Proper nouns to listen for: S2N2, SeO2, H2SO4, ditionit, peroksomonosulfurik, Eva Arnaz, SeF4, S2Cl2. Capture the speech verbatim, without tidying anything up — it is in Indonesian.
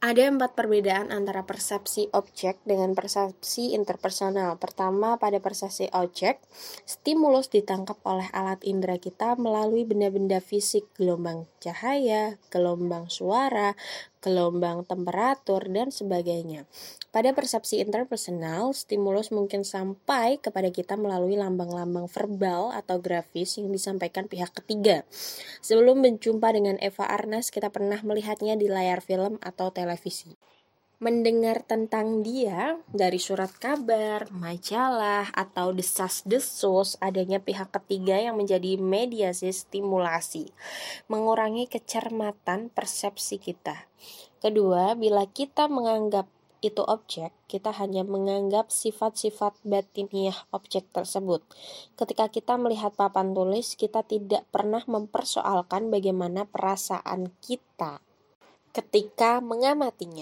Ada empat perbedaan antara persepsi objek dengan persepsi interpersonal. Pertama, pada persepsi objek, stimulus ditangkap oleh alat indera kita melalui benda-benda fisik, gelombang cahaya, gelombang suara, gelombang temperatur, dan sebagainya. Pada persepsi interpersonal, stimulus mungkin sampai kepada kita melalui lambang-lambang verbal atau grafis yang disampaikan pihak ketiga. Sebelum berjumpa dengan Eva Arnaz, kita pernah melihatnya di layar film atau televisi. Televisi. Mendengar tentang dia dari surat kabar, majalah, atau desas-desus adanya pihak ketiga yang menjadi mediasi stimulasi, mengurangi kecermatan persepsi kita. Kedua, bila kita menganggap itu objek, kita hanya menganggap sifat-sifat batiniah objek tersebut. Ketika kita melihat papan tulis, kita tidak pernah mempersoalkan bagaimana perasaan kita ketika mengamatinya.